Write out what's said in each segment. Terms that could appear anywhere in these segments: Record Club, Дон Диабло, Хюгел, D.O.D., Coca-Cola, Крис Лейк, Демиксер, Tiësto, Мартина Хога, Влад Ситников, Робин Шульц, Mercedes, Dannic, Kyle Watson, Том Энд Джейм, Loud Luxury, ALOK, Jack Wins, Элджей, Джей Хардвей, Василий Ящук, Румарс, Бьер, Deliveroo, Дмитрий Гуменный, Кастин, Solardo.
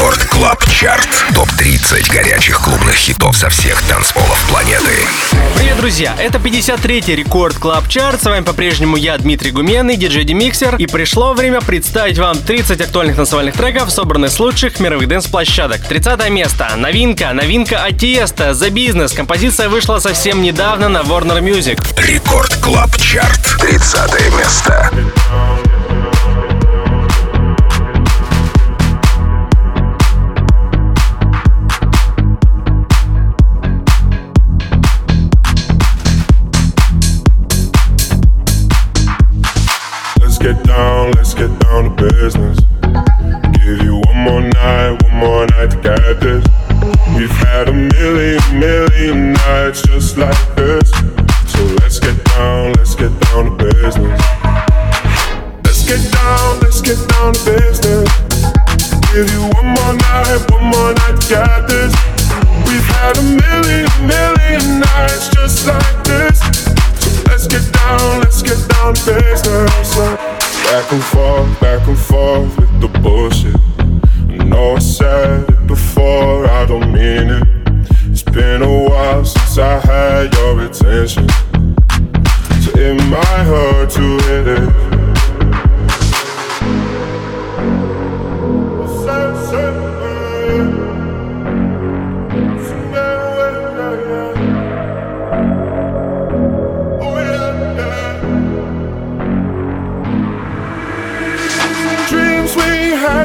Рекорд Клаб Чарт. Топ-30 горячих клубных хитов со всех танцполов планеты. Привет, друзья! Это 53-й Рекорд Клаб Чарт. С вами по-прежнему я, Дмитрий Гуменный, диджей Демиксер. И пришло время представить вам 30 актуальных танцевальных треков, собранных с лучших мировых дэнс-площадок. 30 место. Новинка от Tiësto. The Business. Композиция вышла совсем недавно на Warner Music. Рекорд Клаб Чарт. 30 место. Let's get down to business. Give you one more night to get this. We've had a million nights just like this. So let's get down to business. Let's get down to business. Give you one more night to get this. We've had a million nights just like this. So let's get down to business. Back and forth with the bullshit. I know I said it before, I don't mean it. It's been a while since I had your attention, so it might hurt to hit it.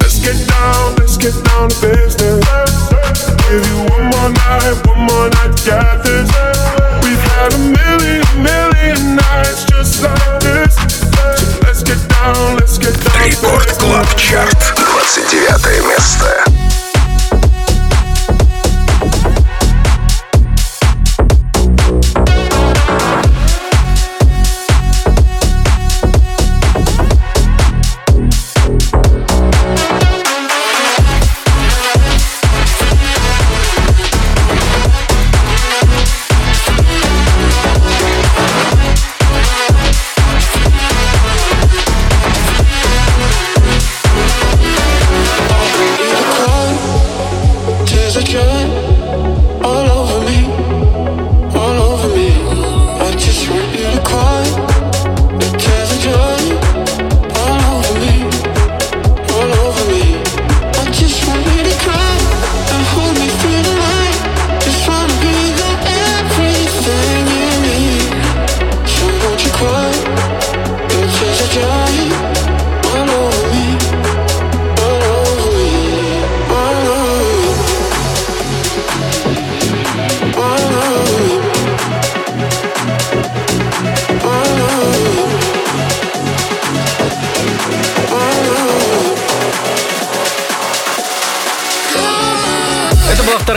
Let's get down to business. Give you one more night to get this. We've had a million nights just like this. So let's get down Рекорд Клаб Чарт, 29 место.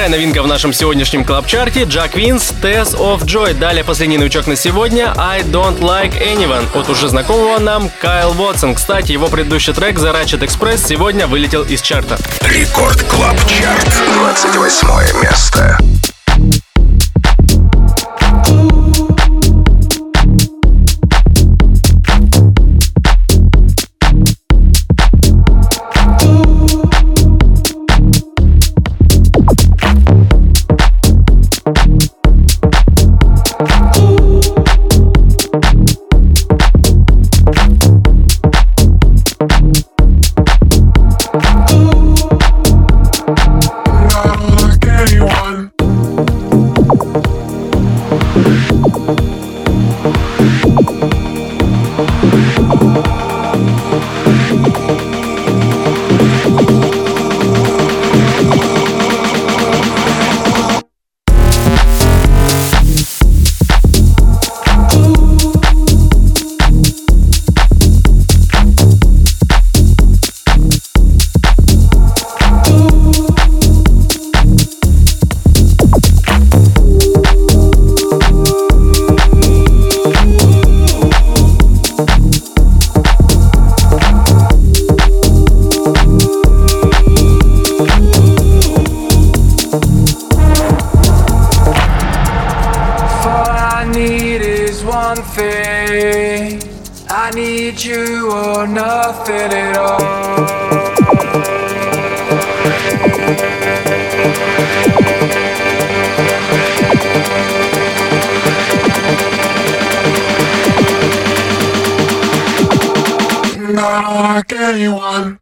Новинка в нашем сегодняшнем клаб-чарте — Jack Wins, Tears of Joy. Далее последний новичок на сегодня — I Don't Like Anyone от уже знакомого нам Kyle Watson. Кстати, его предыдущий трек The Ratchet Express сегодня вылетел из чарта. Рекорд Клаб-чарт, 28 место. Anyone need you or nothing at all. Not like anyone.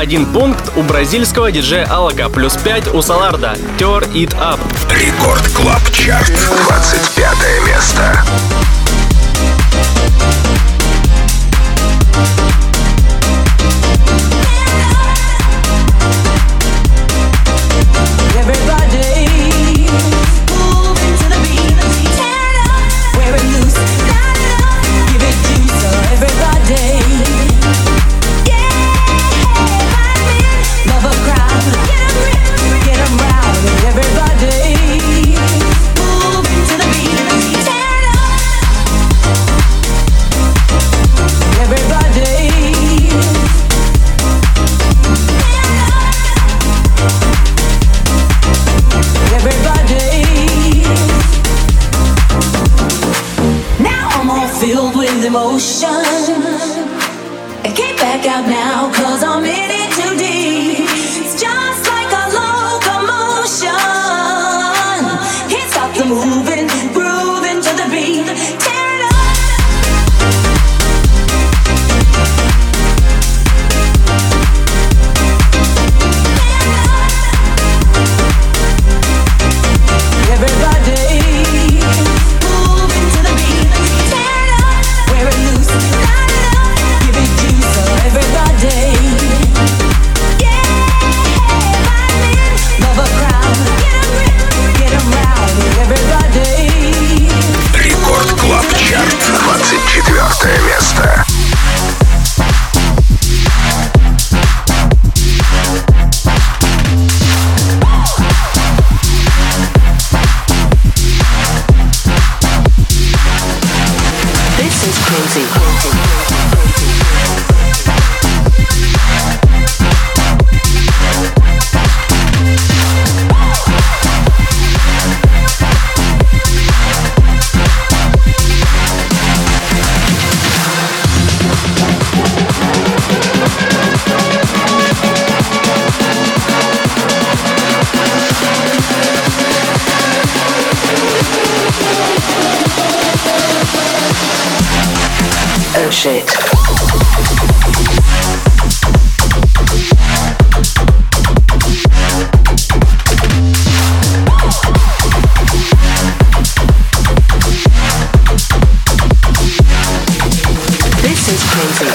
Один пункт у бразильского диджея ALOK, плюс 5 у Solardo. Tear It Up. Рекорд Клаб Чарт, 25 место. shit. This is crazy.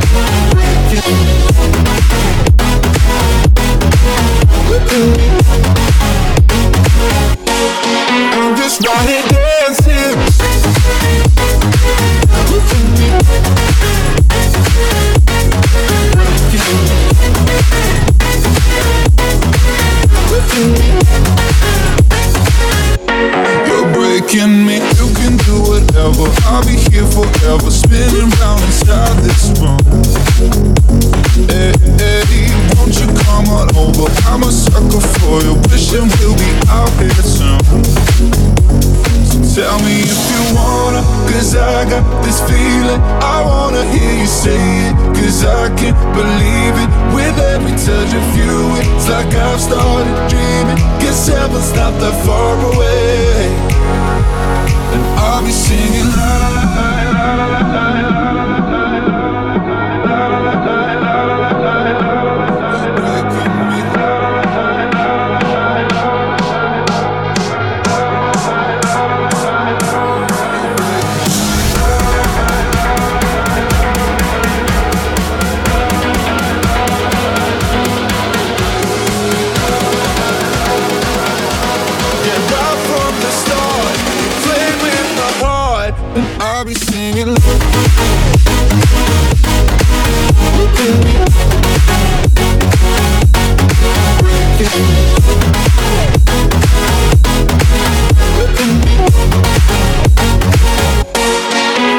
I'll be singing.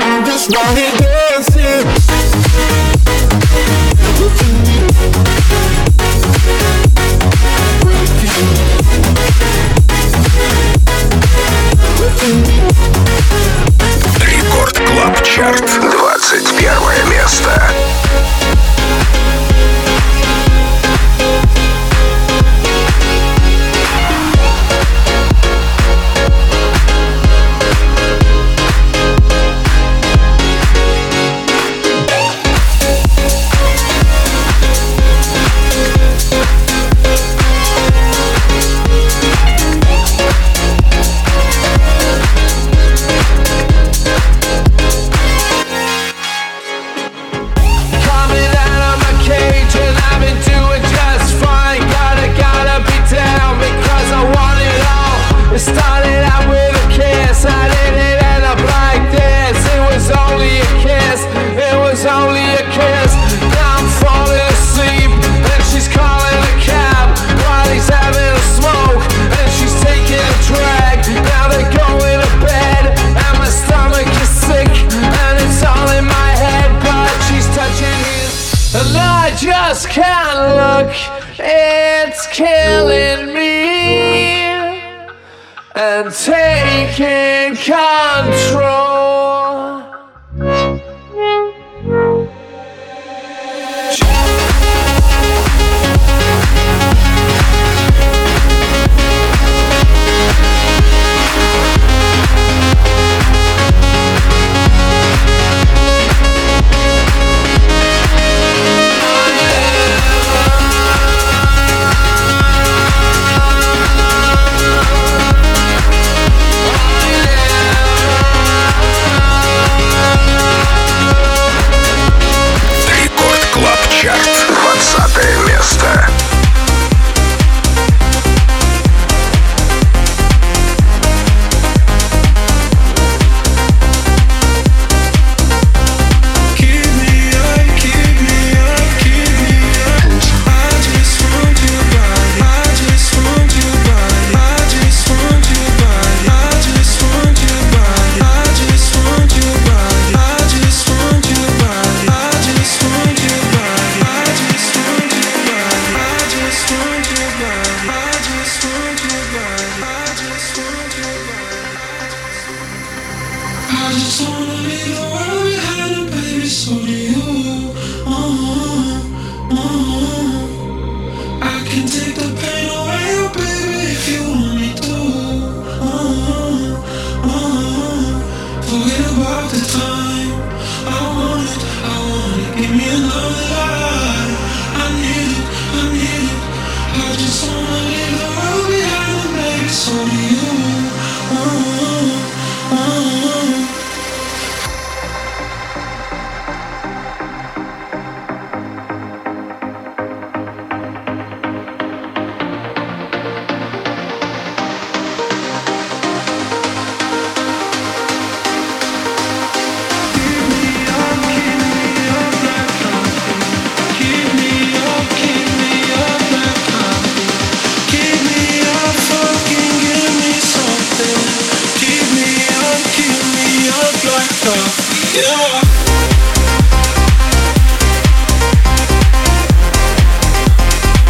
I'm just running Чарт, 21 место.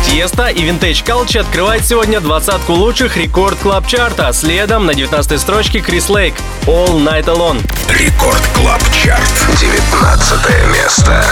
Tiësto и Vintage Culture открывает сегодня 20-ку лучших Рекорд Клаб Чарта. Следом на 19-й строчке Крис Лейк All Night Alone. Рекорд Клаб Чарт, 19-е место.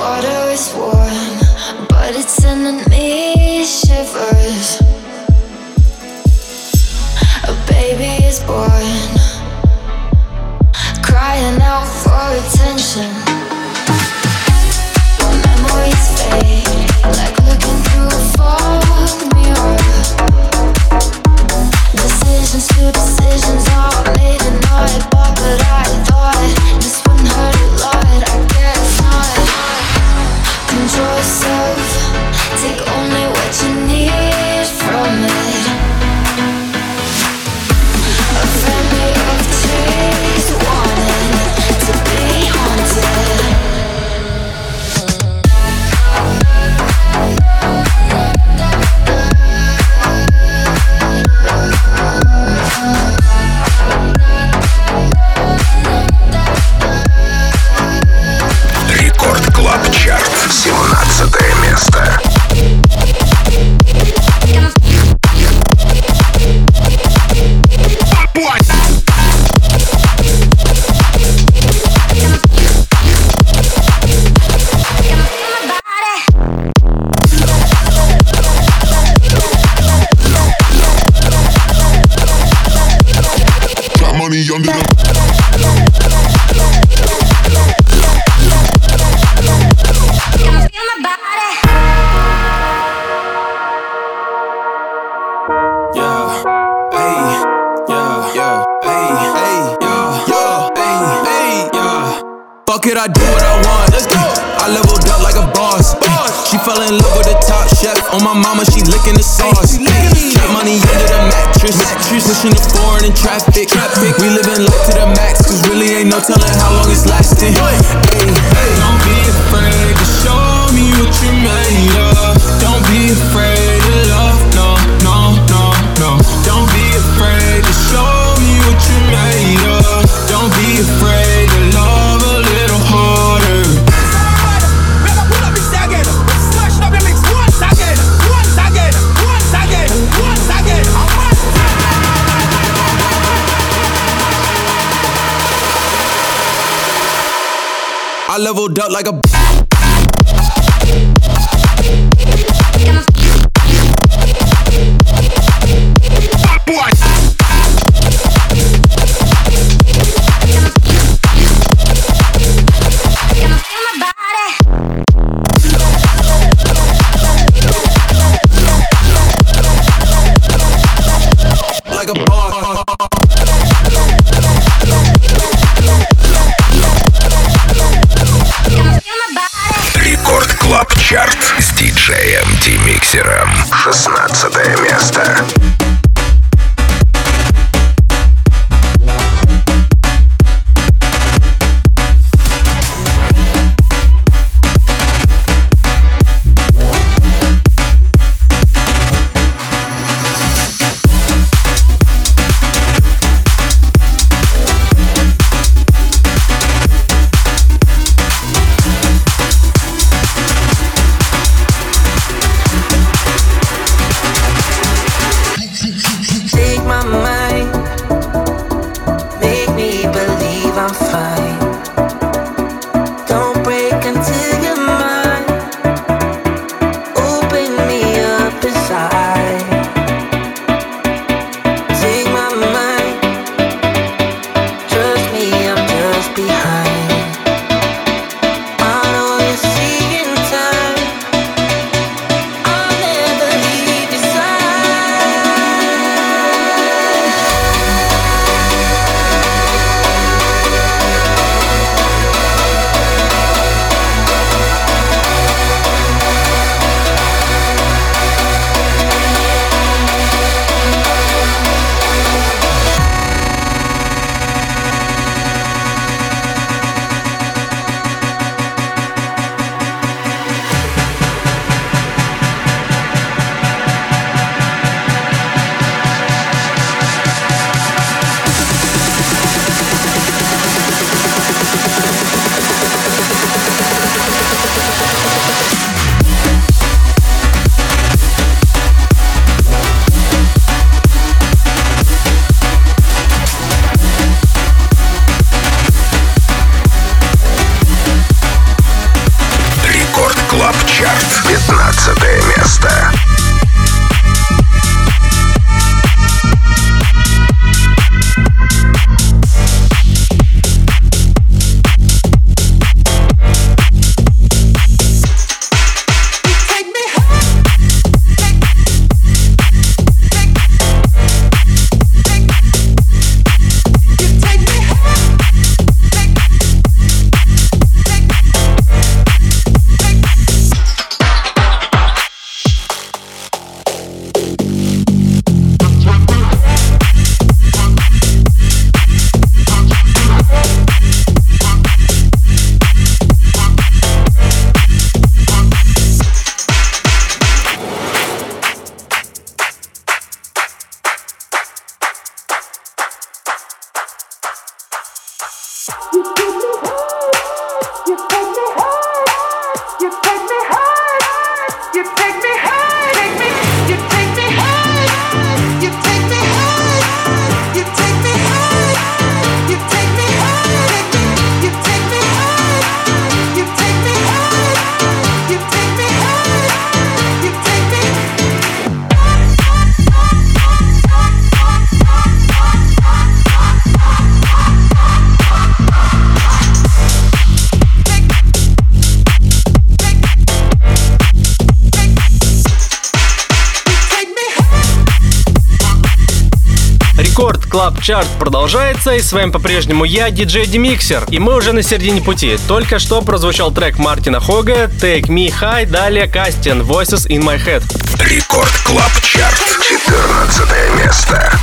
water is warm, but it's sending me shivers. A baby is born, crying out for attention. When memories fade, like looking through a fog mirror. Decisions to decisions are made in my body, but I thought this one hurt a lot. I guess not. Control yourself, take only what you need from it. A family of trees wanting to be haunted. I do what I want, let's go. I leveled up like a boss. She fell in love with the top chef. On my mama, she licking the sauce. Kept money under the mattress. Pushing the foreign in traffic. We living life to the max, cause really ain't no telling how long it's lasting. Don't be afraid to show me what you made of. Don't be afraid of love, no, no, no, no. Don't be afraid to show me what you made of. Don't be afraid to love a little harder. I leveled up like a с диджеем Демиксером. 16-е место. Клаб Чарт. 15-е место. Клаб Чарт продолжается, и с вами по-прежнему я, диджей Демиксер. И мы уже на середине пути. Только что прозвучал трек Мартина Хога «Take Me High», далее Кастин «Voices in My Head». Рекорд Клаб Чарт, 14 место.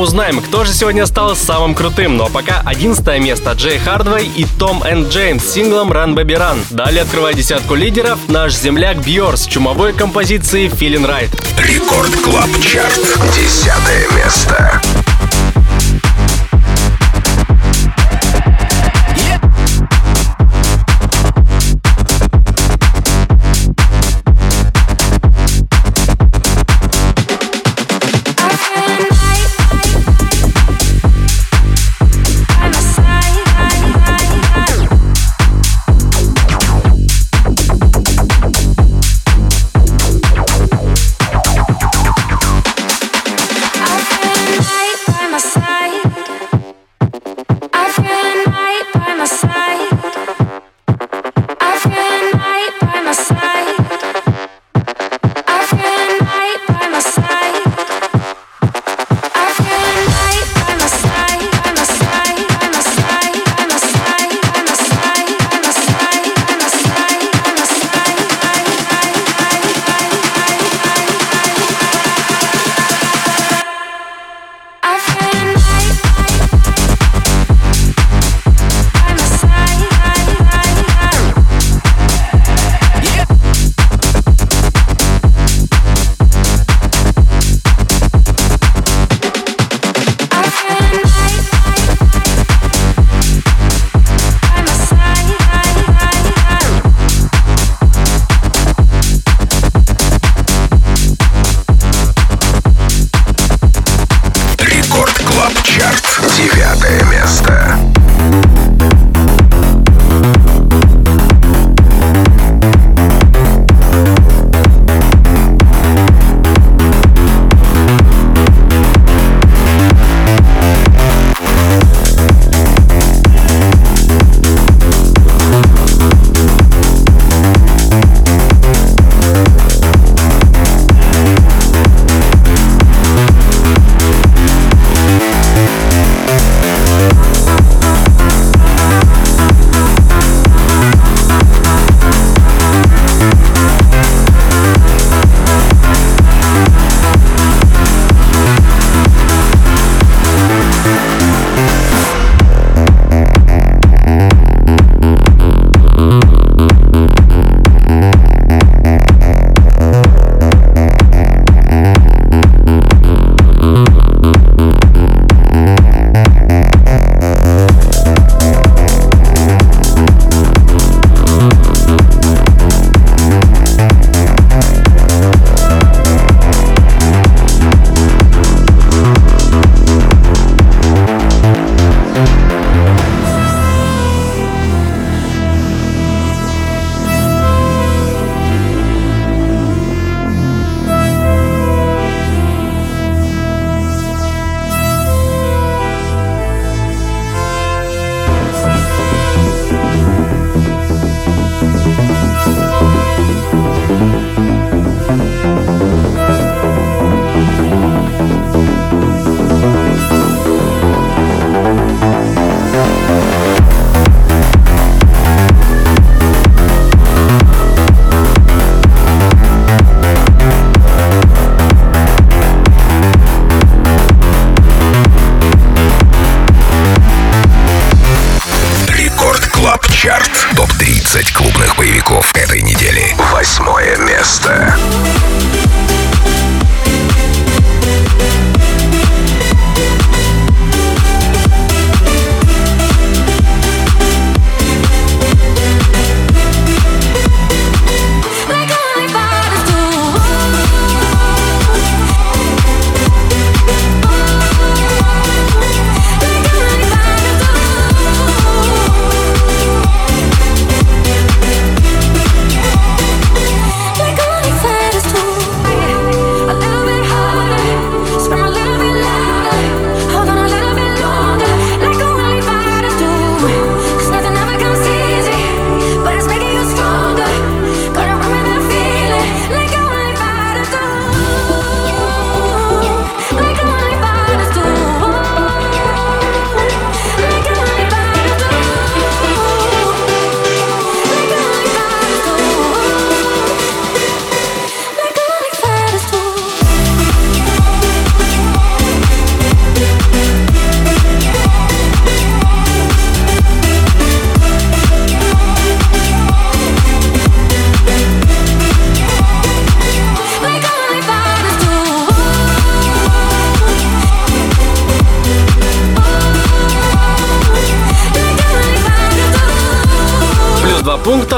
Узнаем, кто же сегодня стал самым крутым, но пока 11 место Джей Хардвей и Том Энд Джейм с синглом Run Baby Run. Далее, открывая десятку лидеров, наш земляк Бьер с чумовой композицией Feeling Right. Рекорд Клаб Чарт, 10 место.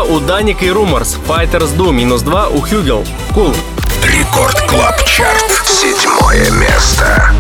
У Даника и Румарс, Fighters Do, минус 2 у Хюгел. Cool. Рекорд Клаб Чарт, 7 место.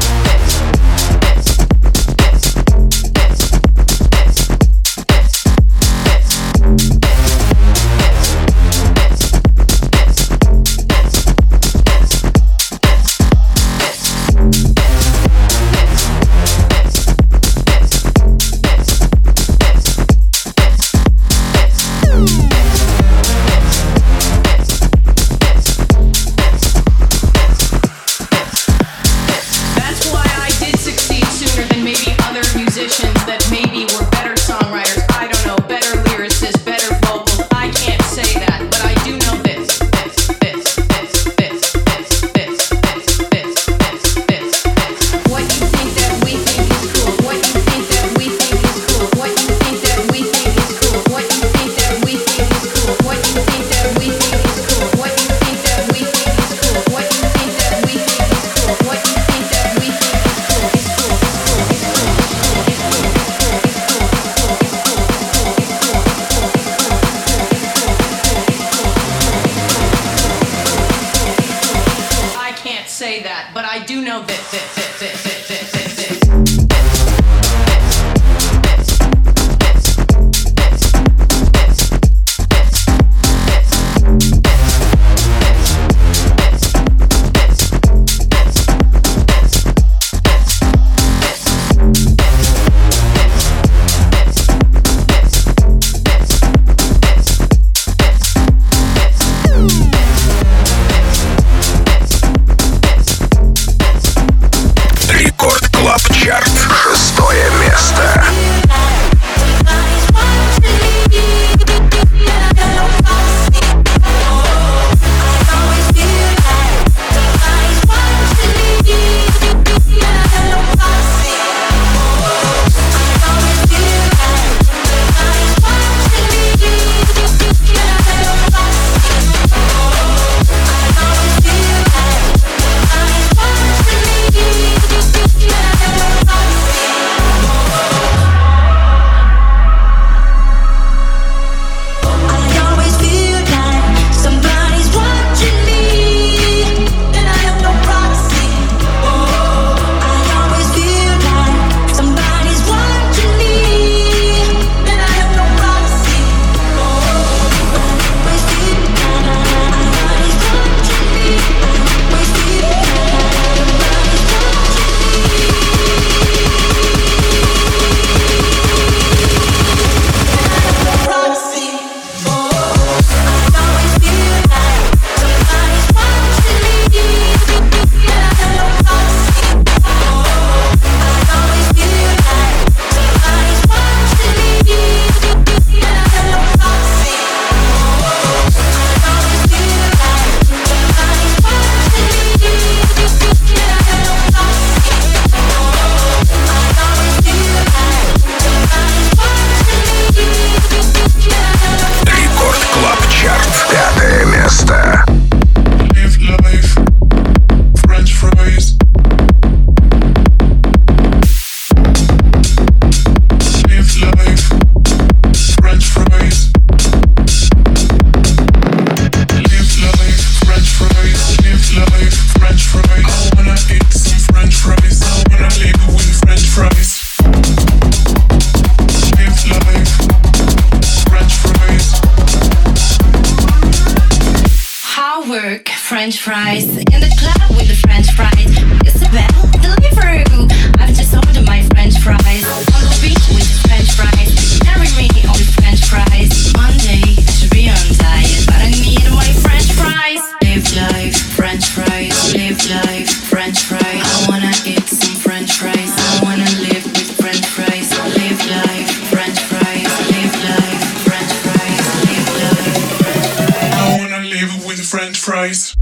French fries in the club with the French fries. Isabel, Deliveroo. I've just ordered my French fries on the beach with the French fries. Marry me on the French fries. Monday should be on diet, but I need my French fries. Live life, French fries. Live life, French fries. I wanna eat some French fries. I wanna live with French fries. Live life, French fries. Live life, French fries. Live life, French fries. I wanna live with French fries.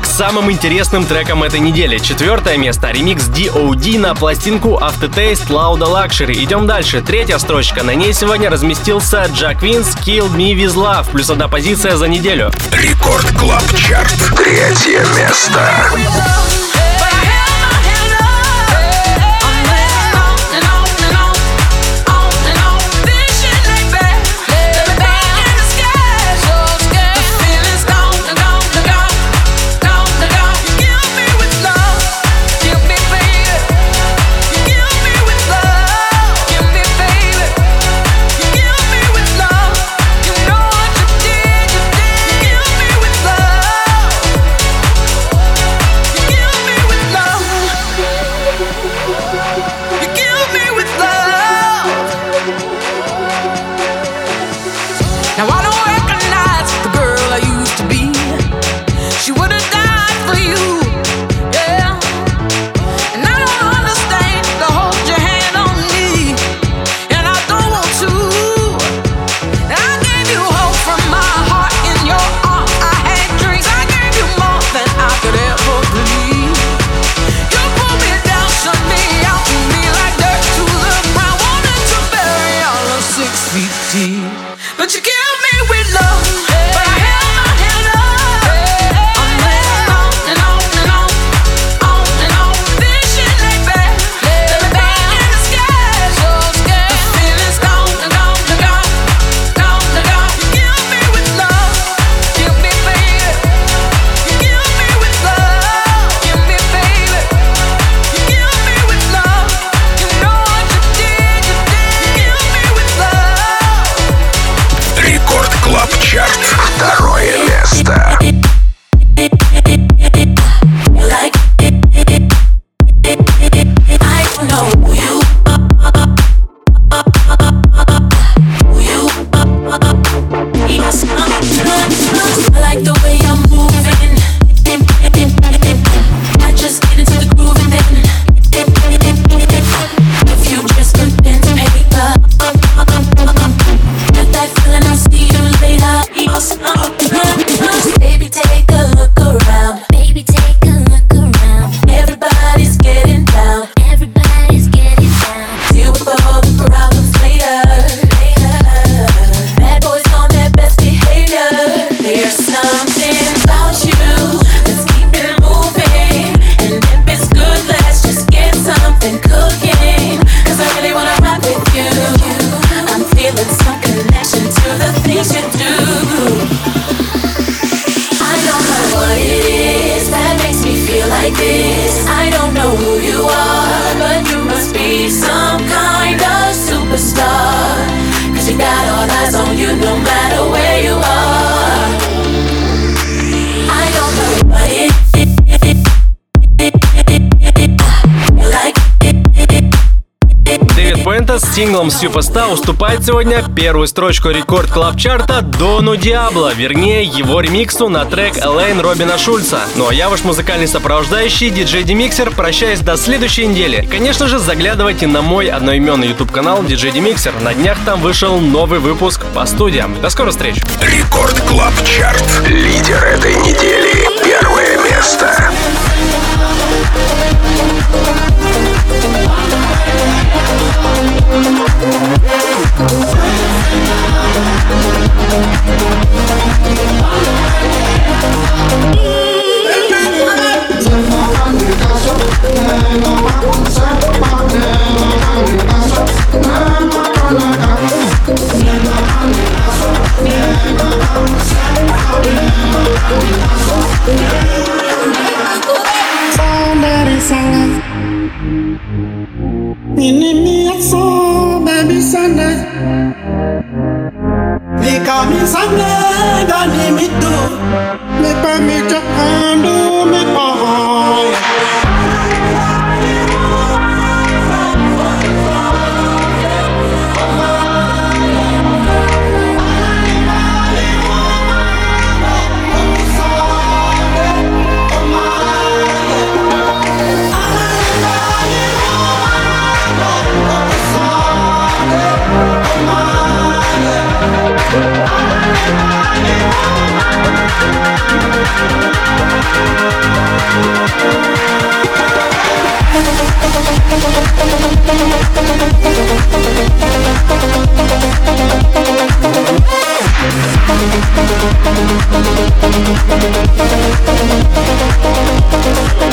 К самым интересным трекам этой недели. 4-е место. Ремикс D.O.D. на пластинку Aftertaste Loud Luxury. Идем дальше. 3-я строчка. На ней сегодня разместился Jack Wins Kill Me With Love. Плюс одна позиция за неделю. Рекорд Клаб Чарт. 3-е место. this? I don't know who you are, but you must be some kind of superstar, 'cause you got all eyes on you no matter where you are. I don't know what it is. Пента с синглом «Superstar» уступает сегодня первую строчку рекорд-клаб-чарта Дону Диабло, вернее, его ремиксу на трек «Элейн» Робина Шульца. Ну а я, ваш музыкальный сопровождающий, диджей Демиксер, прощаюсь до следующей недели. И, конечно же, заглядывайте на мой одноименный YouTube-канал диджей Демиксер. На днях там вышел новый выпуск по студиям. До скорых встреч! Рекорд-клаб-чарт. Лидер этой недели. Первое место. Somebody sang it. You need me at so baby Sunday. They call me Sunday, don't need me too. They pay me to handle me boy.